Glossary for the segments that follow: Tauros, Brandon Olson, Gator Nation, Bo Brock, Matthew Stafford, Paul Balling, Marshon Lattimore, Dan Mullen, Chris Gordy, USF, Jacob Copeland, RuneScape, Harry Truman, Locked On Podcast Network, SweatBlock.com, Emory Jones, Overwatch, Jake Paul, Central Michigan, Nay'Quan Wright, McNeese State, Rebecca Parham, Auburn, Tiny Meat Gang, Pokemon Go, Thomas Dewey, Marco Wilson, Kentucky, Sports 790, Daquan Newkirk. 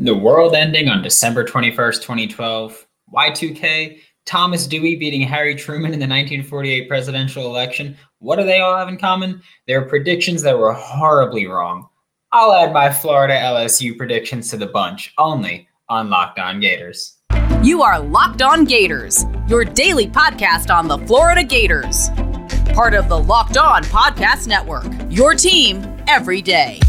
The world ending on December 21st, 2012. Y2K, Thomas Dewey beating Harry Truman in the 1948 presidential election. What do they all have in common? Their predictions that were horribly wrong. I'll add my Florida LSU predictions to the bunch, only on Locked On Gators. You are Locked On Gators, your daily podcast on the Florida Gators. Part of the Locked On Podcast Network, your team every day.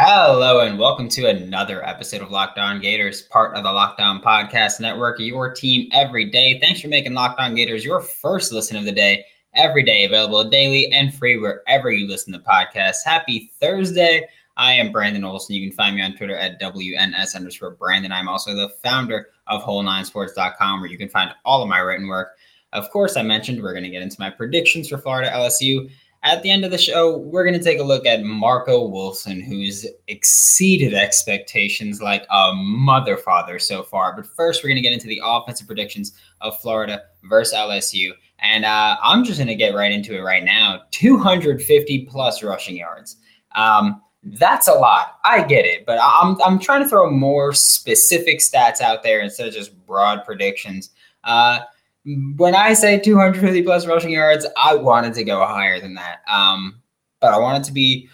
Hello and welcome to another episode of Lockdown Gators, part of the Lockdown Podcast Network, your team every day. Thanks for making Lockdown Gators your first listen of the day, every day, available daily and free wherever you listen to podcasts. Happy Thursday. I am Brandon Olson. You can find me on Twitter at WNS_Brandon. I'm also the founder of whole9sports.com, where you can find all of my written work. Of course, I mentioned we're going to get into my predictions for Florida LSU. At the end of the show, we're going to take a look at Marco Wilson, who's exceeded expectations like a mother father so far. But first, we're going to get into the offensive predictions of Florida versus LSU. And I'm just going to get right into it right now. 250 plus rushing yards. That's a lot. I get it. But I'm trying to throw more specific stats out there instead of just broad predictions. When I say 250 plus rushing yards, I wanted to go higher than that. But I wanted to be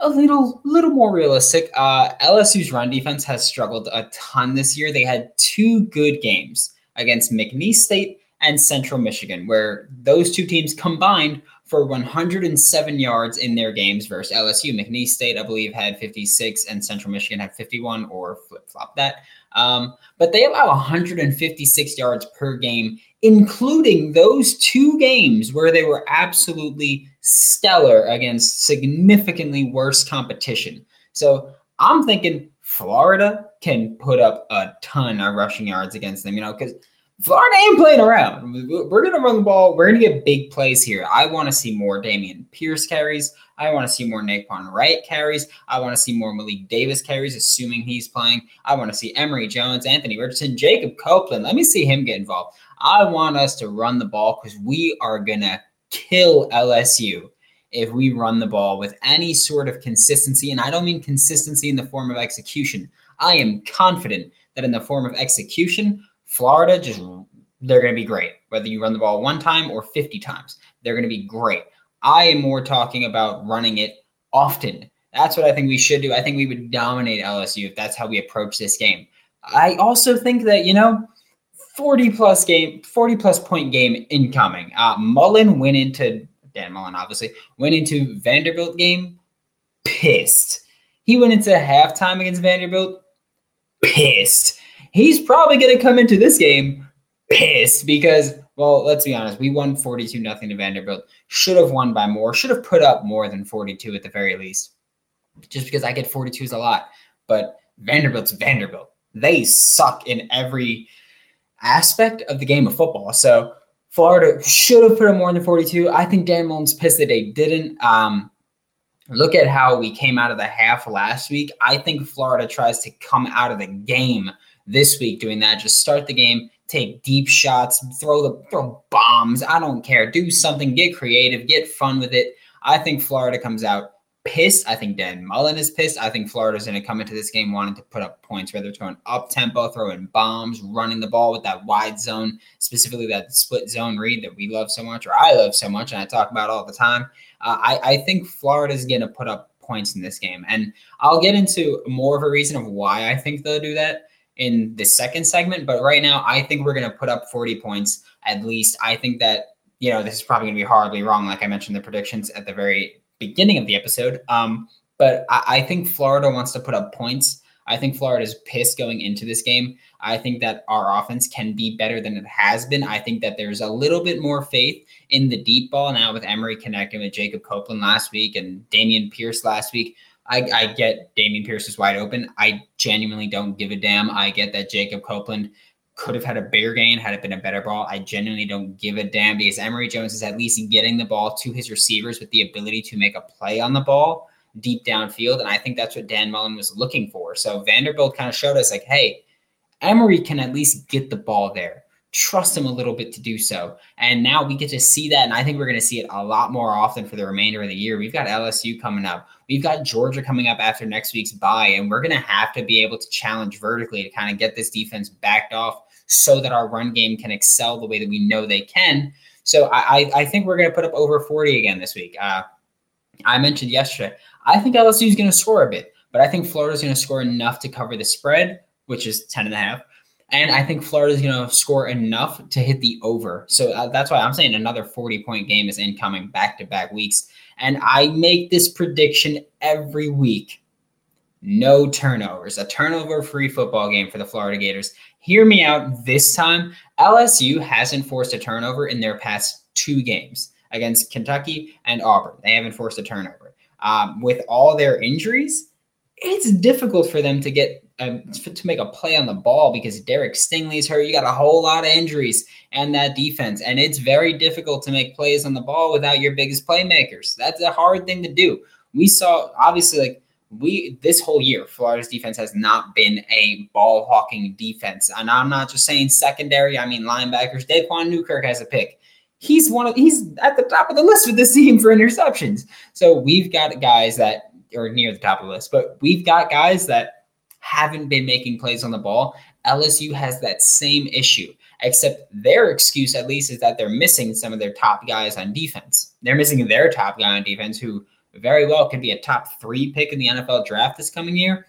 a little more realistic. LSU's run defense has struggled a ton this year. They had two good games against McNeese State and Central Michigan, where those two teams combined for 107 yards in their games versus LSU. McNeese State, I believe, had 56 and Central Michigan had 51, or flip-flop that. But they allow 156 yards per game, including those two games where they were absolutely stellar against significantly worse competition. So I'm thinking Florida can put up a ton of rushing yards against them, you know, because Florida ain't playing around. We're going to run the ball. We're going to get big plays here. I want to see more Damien Pierce carries. I want to see more Nay'Quan Wright carries. I want to see more Malik Davis carries, assuming he's playing. I want to see Emory Jones, Anthony Richardson, Jacob Copeland. Let me see him get involved. I want us to run the ball because we are going to kill LSU if we run the ball with any sort of consistency. And I don't mean consistency in the form of execution. I am confident that in the form of execution, Florida, just they're going to be great. Whether you run the ball one time or 50 times, they're going to be great. I am more talking about running it often. That's what I think we should do. I think we would dominate LSU if that's how we approach this game. I also think that, you know, 40-plus point game incoming. Mullen Dan Mullen went into Vanderbilt game pissed. He went into halftime against Vanderbilt pissed. He's probably going to come into this game pissed because, well, let's be honest, we won 42-0 to Vanderbilt. Should have won by more. Should have put up more than 42 at the very least. Just because I get 42 is a lot. But Vanderbilt's Vanderbilt. They suck in every aspect of the game of football. So Florida should have put up more than 42. I think Dan Mullen's pissed that they didn't. Look at how we came out of the half last week. I think Florida tries to come out of the game this week doing that. Just start the game, take deep shots, throw bombs. I don't care. Do something, get creative, get fun with it. I think Florida comes out pissed. I think Dan Mullen is pissed. I think Florida's going to come into this game wanting to put up points, whether throwing up-tempo, throwing bombs, running the ball with that wide zone, specifically that split zone read that we love so much, or I love so much, and I talk about all the time. I think Florida's going to put up points in this game. And I'll get into more of a reason of why I think they'll do that in the second segment, but right now I think we're going to put up 40 points at least. I think that, you know, this is probably going to be horribly wrong, like I mentioned the predictions at the very beginning of the episode, but I think Florida wants to put up points. I think Florida's pissed going into this game. I think that our offense can be better than it has been. I think that there's a little bit more faith in the deep ball now with Emory connecting with Jacob Copeland last week and Damien Pierce last week. I get Damien Pierce is wide open. I genuinely don't give a damn. I get that Jacob Copeland could have had a bigger gain had it been a better ball. I genuinely don't give a damn because Emory Jones is at least getting the ball to his receivers with the ability to make a play on the ball deep downfield. And I think that's what Dan Mullen was looking for. So Vanderbilt kind of showed us like, hey, Emory can at least get the ball there. trust him a little bit to do so. And now we get to see that, and I think we're going to see it a lot more often for the remainder of the year. We've got LSU coming up. We've got Georgia coming up after next week's bye, and we're going to have to be able to challenge vertically to kind of get this defense backed off so that our run game can excel the way that we know they can. So I think we're going to put up over 40 again this week. I mentioned yesterday, I think LSU is going to score a bit, but I think Florida is going to score enough to cover the spread, which is 10.5. And I think Florida is going to score enough to hit the over. So that's why I'm saying another 40-point game is incoming back-to-back weeks. And I make this prediction every week. No turnovers. A turnover-free football game for the Florida Gators. Hear me out this time. LSU hasn't forced a turnover in their past two games against Kentucky and Auburn. They haven't forced a turnover. With all their injuries, it's difficult for them to get to make a play on the ball because Derek Stingley's hurt. You got a whole lot of injuries and that defense, and it's very difficult to make plays on the ball without your biggest playmakers. That's a hard thing to do. We saw, obviously, this whole year, Florida's defense has not been a ball-hawking defense. And I'm not just saying secondary. I mean linebackers. Daquan Newkirk has a pick. He's at the top of the list with this team for interceptions. So we've got guys that are near the top of the list, but we've got guys that haven't been making plays on the ball. LSU has that same issue, except their excuse, at least, is that they're missing some of their top guys on defense. They're missing their top guy on defense, who very well could be a top 3 pick in the NFL draft this coming year.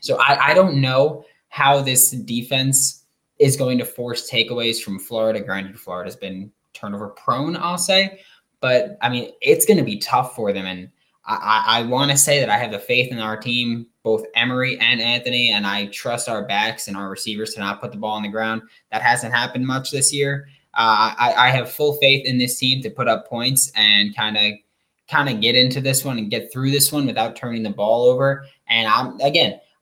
So I don't know how this defense is going to force takeaways from Florida. Granted, Florida's been turnover prone, I'll say, but I mean, it's going to be tough for them. And I want to say that I have the faith in our team, both Emory and Anthony, and I trust our backs and our receivers to not put the ball on the ground. That hasn't happened much this year. I have full faith in this team to put up points and kind of get into this one and get through this one without turning the ball over. And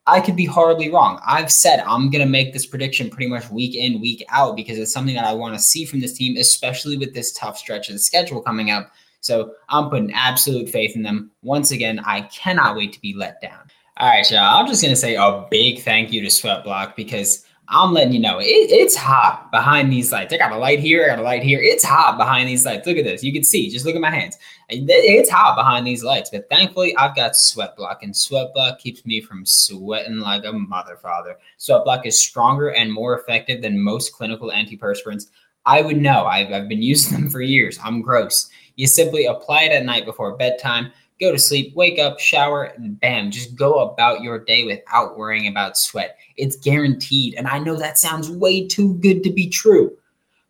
I could be horribly wrong. I've said I'm going to make this prediction pretty much week in, week out, because it's something that I want to see from this team, especially with this tough stretch of the schedule coming up. So I'm putting absolute faith in them. Once again, I cannot wait to be let down. All right, y'all, I'm just going to say a big thank you to SweatBlock, because I'm letting you know it's hot behind these lights. I got a light here. I got a light here. It's hot behind these lights. Look at this. You can see. Just look at my hands. It's hot behind these lights. But thankfully, I've got SweatBlock, and SweatBlock keeps me from sweating like a motherfather. SweatBlock is stronger and more effective than most clinical antiperspirants. I would know. I've been using them for years. I'm gross. You simply apply it at night before bedtime. Go to sleep, wake up, shower, and bam, just go about your day without worrying about sweat. It's guaranteed. And I know that sounds way too good to be true,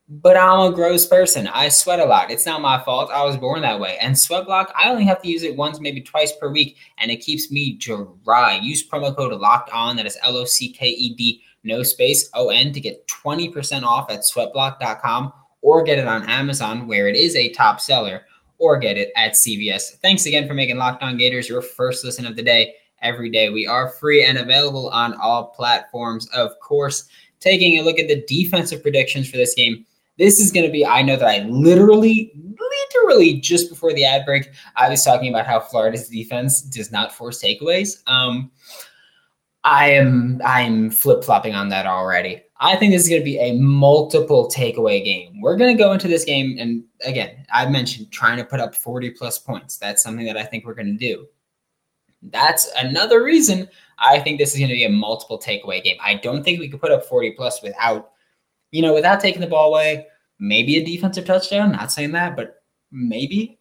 but I'm a gross person. I sweat a lot. It's not my fault. I was born that way. And SweatBlock, I only have to use it once, maybe twice per week, and it keeps me dry. Use promo code LOCKEDON, that is LOCKED, no space, ON, to get 20% off at SweatBlock.com, or get it on Amazon, where it is a top seller, or get it at CVS. Thanks again for making Locked On Gators your first listen of the day every day. We are free and available on all platforms, of course. Taking a look at the defensive predictions for this game, this is going to be, I know that I literally just before the ad break, I was talking about how Florida's defense does not force takeaways. I'm flip-flopping on that already. I think this is going to be a multiple takeaway game. We're going to go into this game, and again, I mentioned trying to put up 40-plus points. That's something that I think we're going to do. That's another reason I think this is going to be a multiple takeaway game. I don't think we could put up 40-plus without taking the ball away. Maybe a defensive touchdown. Not saying that, but maybe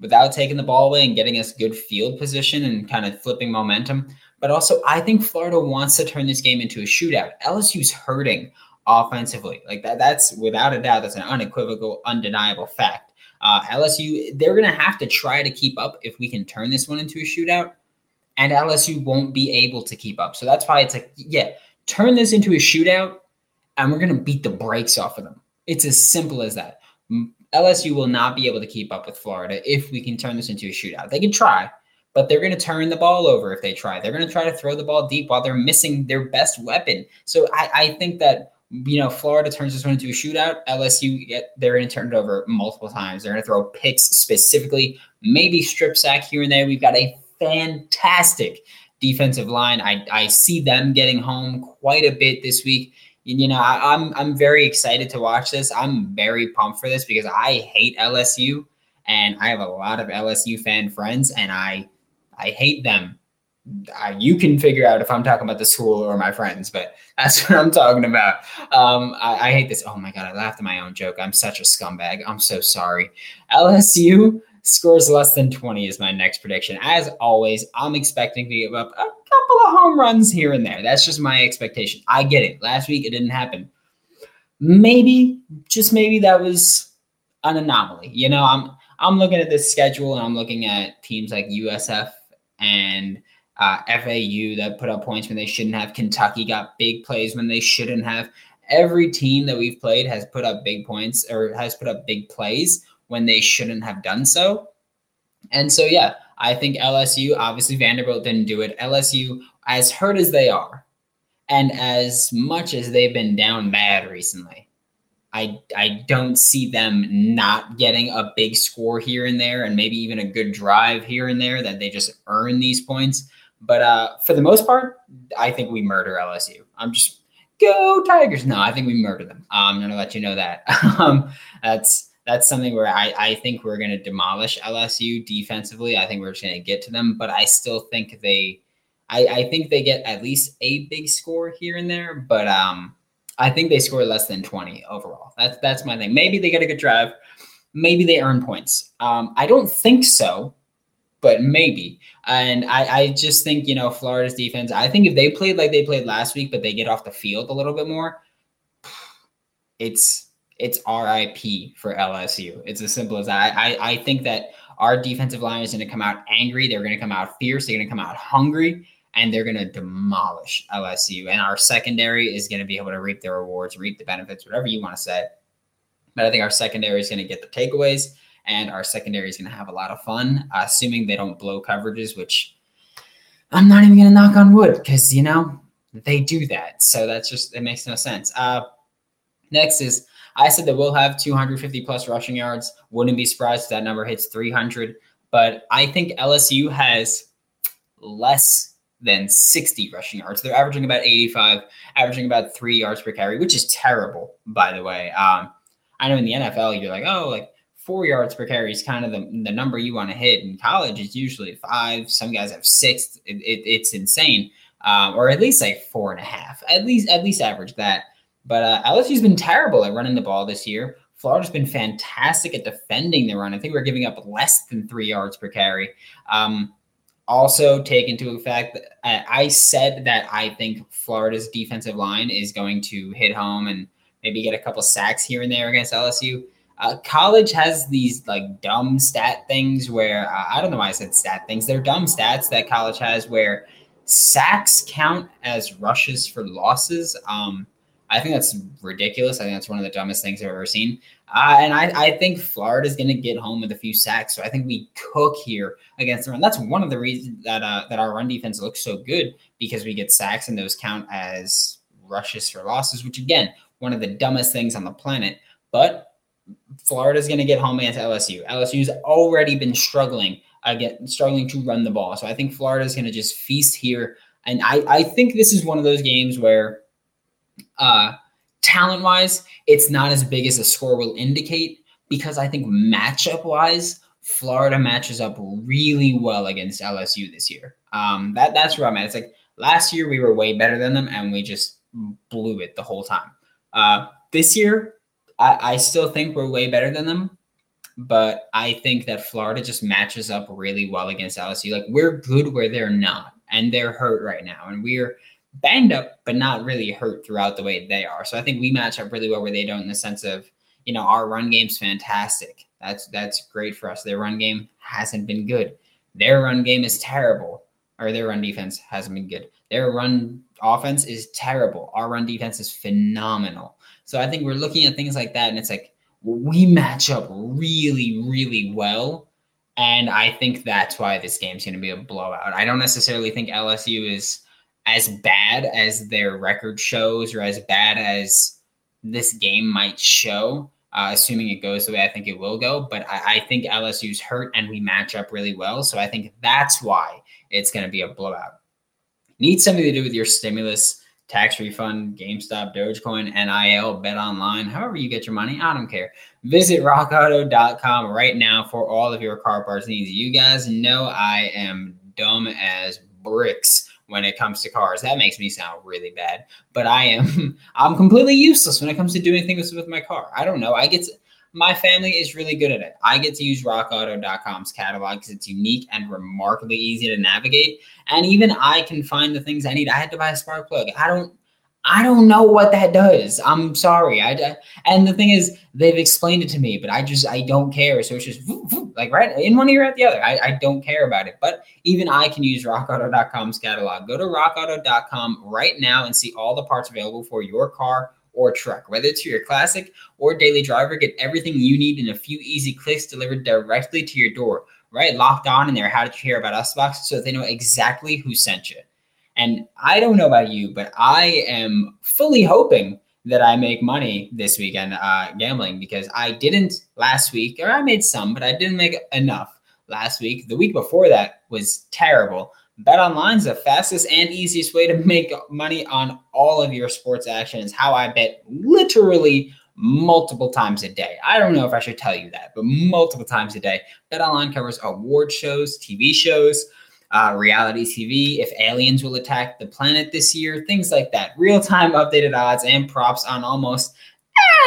without taking the ball away and getting us good field position and kind of flipping momentum. But also, I think Florida wants to turn this game into a shootout. LSU's hurting offensively. That's without a doubt, that's an unequivocal, undeniable fact. LSU, they're going to have to try to keep up if we can turn this one into a shootout. And LSU won't be able to keep up. So that's why it's turn this into a shootout, and we're going to beat the brakes off of them. It's as simple as that. LSU will not be able to keep up with Florida if we can turn this into a shootout. They can try, but they're going to turn the ball over if they try. They're going to try to throw the ball deep while they're missing their best weapon. So I think that, Florida turns this one into a shootout. LSU, they're going to turn it over multiple times. They're going to throw picks specifically, maybe strip sack here and there. We've got a fantastic defensive line. I see them getting home quite a bit this week. you know, I'm very excited to watch this. I'm very pumped for this because I hate LSU and I have a lot of LSU fan friends and I hate them. You can figure out if I'm talking about the school or my friends, but that's what I'm talking about. I hate this. Oh my God, I laughed at my own joke. I'm such a scumbag. I'm so sorry. LSU scores less than 20 is my next prediction. As always, I'm expecting to give up a couple of home runs here and there. That's just my expectation. I get it. Last week, it didn't happen. Maybe, just maybe that was an anomaly. You know, I'm looking at this schedule and I'm looking at teams like USF and FAU that put up points when they shouldn't have. Kentucky got big plays when they shouldn't have. Every team that we've played has put up big points or has put up big plays when they shouldn't have done so. And so, yeah, I think LSU, obviously Vanderbilt didn't do it. LSU, as hurt as they are and as much as they've been down bad recently, I don't see them not getting a big score here and there and maybe even a good drive here and there that they just earn these points. But for the most part, I think we murder LSU. I'm just, go Tigers. No, I think we murder them. I'm going to let you know that. That's something where I think we're going to demolish LSU defensively. I think we're just going to get to them. But I still think they get at least a big score here and there. But I think they score less than 20 overall. That's my thing. Maybe they get a good drive. Maybe they earn points. I don't think so, but maybe. And I just think, you know, Florida's defense, I think if they played like they played last week, but they get off the field a little bit more, it's RIP for LSU. It's as simple as that. I think that our defensive line is going to come out angry. They're going to come out fierce. They're going to come out hungry. And they're going to demolish LSU. And our secondary is going to be able to reap the rewards, reap the benefits, whatever you want to say. But I think our secondary is going to get the takeaways, and our secondary is going to have a lot of fun, assuming they don't blow coverages, which I'm not even going to knock on wood because, you know, they do that. So that's just – it makes no sense. Next is I said that we'll have 250-plus rushing yards. Wouldn't be surprised if that number hits 300. But I think LSU has less – than 60 rushing yards. They're averaging about 85, averaging about 3 yards per carry, which is terrible, by the way. I know in the NFL, you're like, oh, like 4 yards per carry is kind of the number you want to hit. In college, it's usually 5. Some guys have 6. It's insane. Or at least like 4.5. At least average that. But LSU's been terrible at running the ball this year. Florida's been fantastic at defending the run. I think we're giving up less than 3 yards per carry. Also take into effect that I said that I think Florida's defensive line is going to hit home and maybe get a couple sacks here and there against LSU. College has these like dumb stat things where I don't know why I said stat things. They're dumb stats that college has where sacks count as rushes for losses. I think that's ridiculous. I think that's one of the dumbest things I've ever seen. And I think Florida's going to get home with a few sacks. So I think we cook here against the run. That's one of the reasons that our run defense looks so good, because we get sacks and those count as rushes for losses, which, again, one of the dumbest things on the planet. But Florida's going to get home against LSU. LSU's already been struggling to run the ball. So I think Florida's going to just feast here. And I think this is one of those games where – talent-wise, it's not as big as the score will indicate, because I think matchup-wise, Florida matches up really well against LSU this year. That's where I'm at. It's like last year we were way better than them, and we just blew it the whole time. This year, I still think we're way better than them, but I think that Florida just matches up really well against LSU. Like, we're good where they're not, and they're hurt right now, and we're banged up, but not really hurt throughout the way they are. So I think we match up really well where they don't, in the sense of, you know, our run game's fantastic. That's great for us. Their run game hasn't been good. Their run game is terrible, or their run defense hasn't been good. Their run offense is terrible. Our run defense is phenomenal. So I think we're looking at things like that, and it's like we match up really, really well. And I think that's why this game's going to be a blowout. I don't necessarily think LSU is as bad as their record shows, or as bad as this game might show, assuming it goes the way I think it will go. But I think LSU's hurt, and we match up really well. So I think that's why it's going to be a blowout. Needs something to do with your stimulus tax refund, GameStop, Dogecoin, NIL, Bet Online, however you get your money, I don't care. Visit rockauto.com right now for all of your car parts needs. You guys know I am dumb as bricks when it comes to cars. That makes me sound really bad, but I'm completely useless when it comes to doing things with my car. I don't know. My family is really good at it. I get to use rockauto.com's catalog because it's unique and remarkably easy to navigate. And even I can find the things I need. I had to buy a spark plug. I don't know what that does. I'm sorry. And the thing is, they've explained it to me, but I don't care. So it's just whoop, whoop, like right in one ear at the other. I don't care about it. But even I can use rockauto.com's catalog. Go to rockauto.com right now and see all the parts available for your car or truck. Whether it's for your classic or daily driver, get everything you need in a few easy clicks delivered directly to your door. Right? Locked On in their How Did You Hear About Us box so that they know exactly who sent you. And I don't know about you, but I am fully hoping that I make money this weekend gambling, because I didn't last week, or I made some, but I didn't make enough last week. The week before that was terrible. BetOnline is the fastest and easiest way to make money on all of your sports action. It's how I bet literally multiple times a day. I don't know if I should tell you that, but multiple times a day. BetOnline covers award shows, TV shows, reality TV, if aliens will attack the planet this year, things like that. Real-time updated odds and props on almost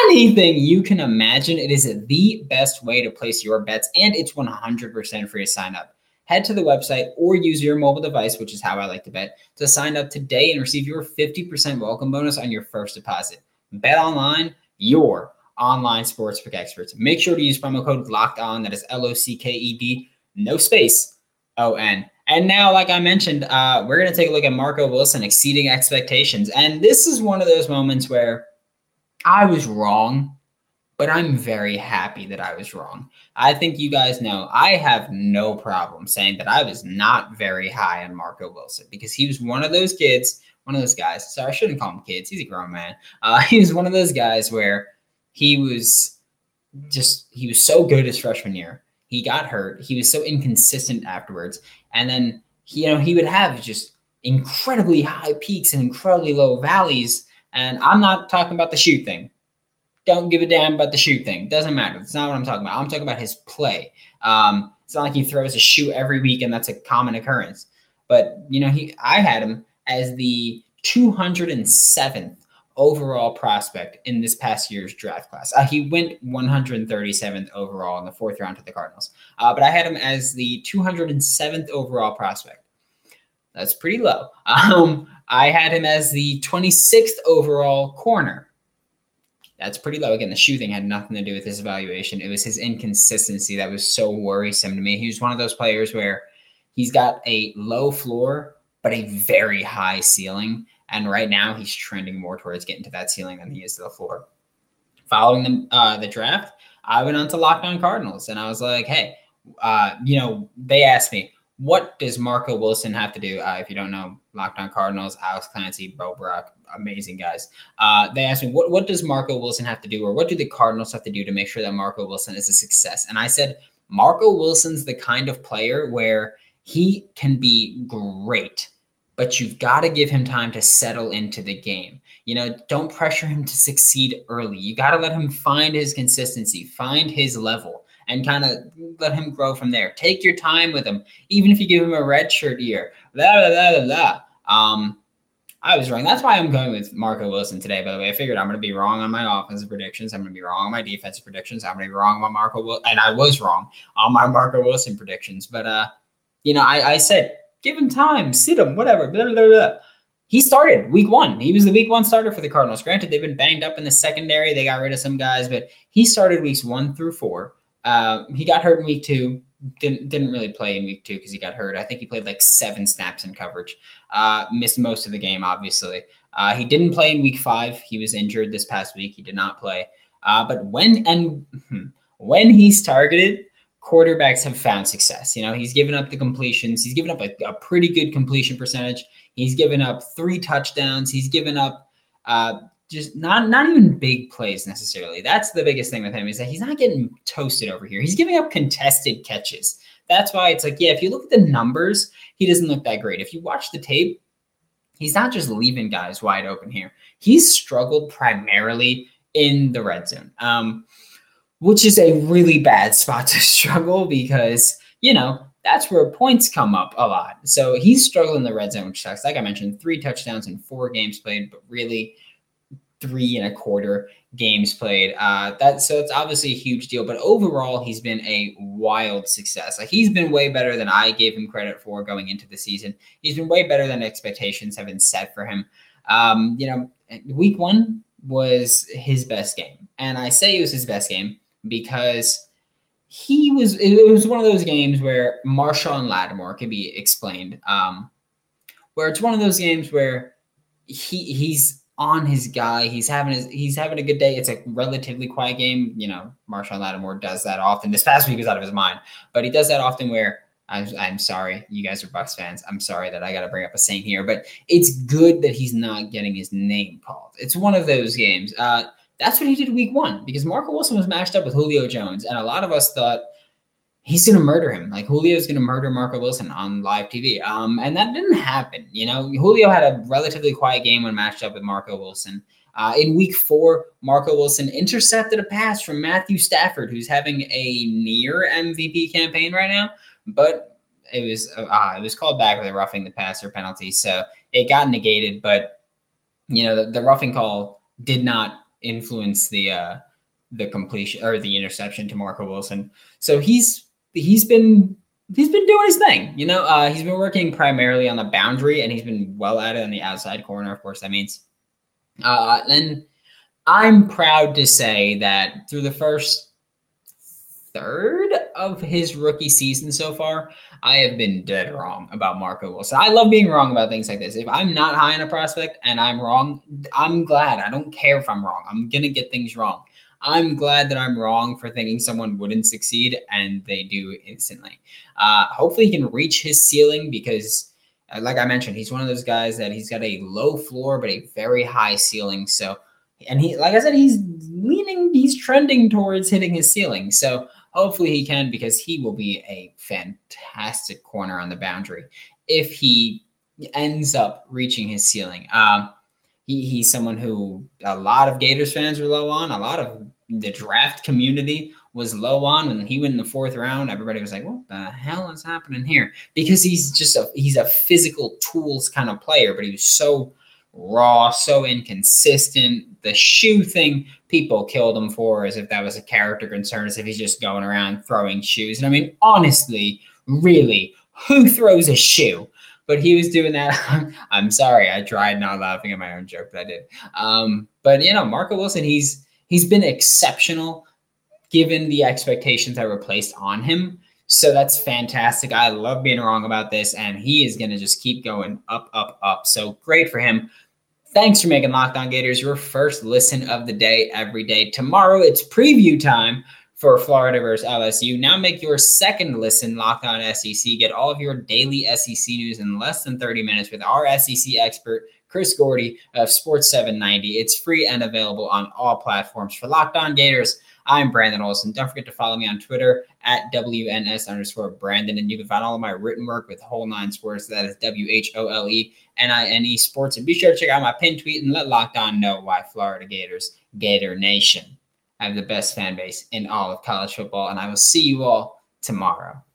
anything you can imagine. It is the best way to place your bets, and it's 100% free to sign up. Head to the website or use your mobile device, which is how I like to bet, to sign up today and receive your 50% welcome bonus on your first deposit. Bet Online, your online sportsbook experts. Make sure to use promo code LOCKEDON, that is LOCKED, no space, ON. And now, like I mentioned, we're going to take a look at Marco Wilson exceeding expectations. And this is one of those moments where I was wrong, but I'm very happy that I was wrong. I think you guys know I have no problem saying that I was not very high on Marco Wilson, because he was one of those guys. Sorry, I shouldn't call him kids. He's a grown man. He was one of those guys where he was so good his freshman year. He got hurt. He was so inconsistent afterwards. And then, he would have just incredibly high peaks and incredibly low valleys. And I'm not talking about the shoe thing. Don't give a damn about the shoe thing. Doesn't matter. That's not what I'm talking about. I'm talking about his play. It's not like he throws a shoe every week and that's a common occurrence. But, I had him as the 207th overall prospect in this past year's draft class. He went 137th overall in the fourth round to the Cardinals. But I had him as the 207th overall prospect. That's pretty low. I had him as the 26th overall corner. That's pretty low. Again, the shoe thing had nothing to do with his evaluation. It was his inconsistency that was so worrisome to me. He was one of those players where he's got a low floor, but a very high ceiling. And right now he's trending more towards getting to that ceiling than he is to the floor. Following the draft, I went on to Lockdown Cardinals and I was like, hey, they asked me, what does Marco Wilson have to do? If you don't know, Lockdown Cardinals, Alex Clancy, Bo Brock, amazing guys. They asked me, what does Marco Wilson have to do, or what do the Cardinals have to do to make sure that Marco Wilson is a success? And I said, Marco Wilson's the kind of player where he can be great, but you've got to give him time to settle into the game. Don't pressure him to succeed early. You got to let him find his consistency, find his level, and kind of let him grow from there. Take your time with him, even if you give him a redshirt year. Blah, blah, blah, blah, blah. I was wrong. That's why I'm going with Marco Wilson today, by the way. I figured I'm going to be wrong on my offensive predictions. I'm going to be wrong on my defensive predictions. I'm going to be wrong on Marco Wilson. And I was wrong on my Marco Wilson predictions. But, I said, give him time, sit him, whatever, blah, blah, blah, blah. He started week one. He was the week one starter for the Cardinals. Granted, they've been banged up in the secondary. They got rid of some guys, but he started weeks 1 through 4. He got hurt in week 2, didn't really play in week 2 because he got hurt. I think he played like 7 snaps in coverage, missed most of the game, obviously. He didn't play in week 5. He was injured this past week. He did not play. But when he's targeted, quarterbacks have found success. He's given up the completions. He's given up a pretty good completion percentage. He's given up 3 touchdowns. He's given up, just not even big plays necessarily. That's the biggest thing with him, is that he's not getting toasted over here. He's giving up contested catches. That's why it's like, yeah, if you look at the numbers, he doesn't look that great. If you watch the tape, he's not just leaving guys wide open here. He's struggled primarily in the red zone, which is a really bad spot to struggle because, you know, that's where points come up a lot. So he's struggling in the red zone, which sucks. Like I mentioned, 3 touchdowns in 4 games played, but really 3 and a quarter games played. So it's obviously a huge deal, but overall he's been a wild success. Like he's been way better than I gave him credit for going into the season. He's been way better than expectations have been set for him. You know, week 1 was his best game. And I say it was his best game because it was one of those games where Marshon Lattimore can be explained, where it's one of those games where he's on his guy. He's having a good day. It's a relatively quiet game. You know, Marshon Lattimore does that often. This past week was out of his mind, but he does that often where I'm sorry, you guys are Bucs fans. I'm sorry that I got to bring up a saying here, but it's good that he's not getting his name called. It's one of those games. That's what he did week 1 because Marco Wilson was matched up with Julio Jones. And a lot of us thought he's going to murder him. Like Julio's going to murder Marco Wilson on live TV. And that didn't happen. You know, Julio had a relatively quiet game when matched up with Marco Wilson. In week 4, Marco Wilson intercepted a pass from Matthew Stafford, who's having a near MVP campaign right now, but it was called back with a roughing the passer penalty. So it got negated, but you know, the roughing call did not influence the completion or the interception to Marco Wilson. So he's been doing his thing. You know, he's been working primarily on the boundary and he's been well at it on the outside corner. Of course, that means, and I'm proud to say that through the first third of his rookie season so far, I have been dead wrong about Marco Wilson. I love being wrong about things like this. If I'm not high on a prospect and I'm wrong, I'm glad. I don't care if I'm wrong. I'm going to get things wrong. I'm glad that I'm wrong for thinking someone wouldn't succeed, and they do instantly. Hopefully he can reach his ceiling because, like I mentioned, he's one of those guys that he's got a low floor but a very high ceiling. So, and he, like I said, he's trending towards hitting his ceiling. So hopefully he can, because he will be a fantastic corner on the boundary if he ends up reaching his ceiling. He's someone who a lot of Gators fans were low on. A lot of the draft community was low on. When he went in the 4th round, everybody was like, what the hell is happening here? Because he's a physical tools kind of player, but he was so raw, so inconsistent. The shoe thing people killed him for, as if that was a character concern, as if he's just going around throwing shoes. And I mean, honestly, really, who throws a shoe? But he was doing that. I'm sorry. I tried not laughing at my own joke, but I did. But, you know, Marco Wilson, he's been exceptional given the expectations that were placed on him. So that's fantastic. I love being wrong about this, and he is going to just keep going up, up, up. So great for him. Thanks for making Locked On Gators your first listen of the day every day. Tomorrow it's preview time for Florida versus LSU. Now make your second listen Locked On SEC. Get all of your daily SEC news in less than 30 minutes with our SEC expert, Chris Gordy of Sports 790. It's free and available on all platforms. For Locked On Gators, I'm Brandon Olson. Don't forget to follow me on Twitter at WNS_Brandon. And you can find all of my written work with Whole9Sports. That is WHOLENINE Sports. And be sure to check out my pinned tweet and let Locked On know why Florida Gators, Gator Nation, have the best fan base in all of college football. And I will see you all tomorrow.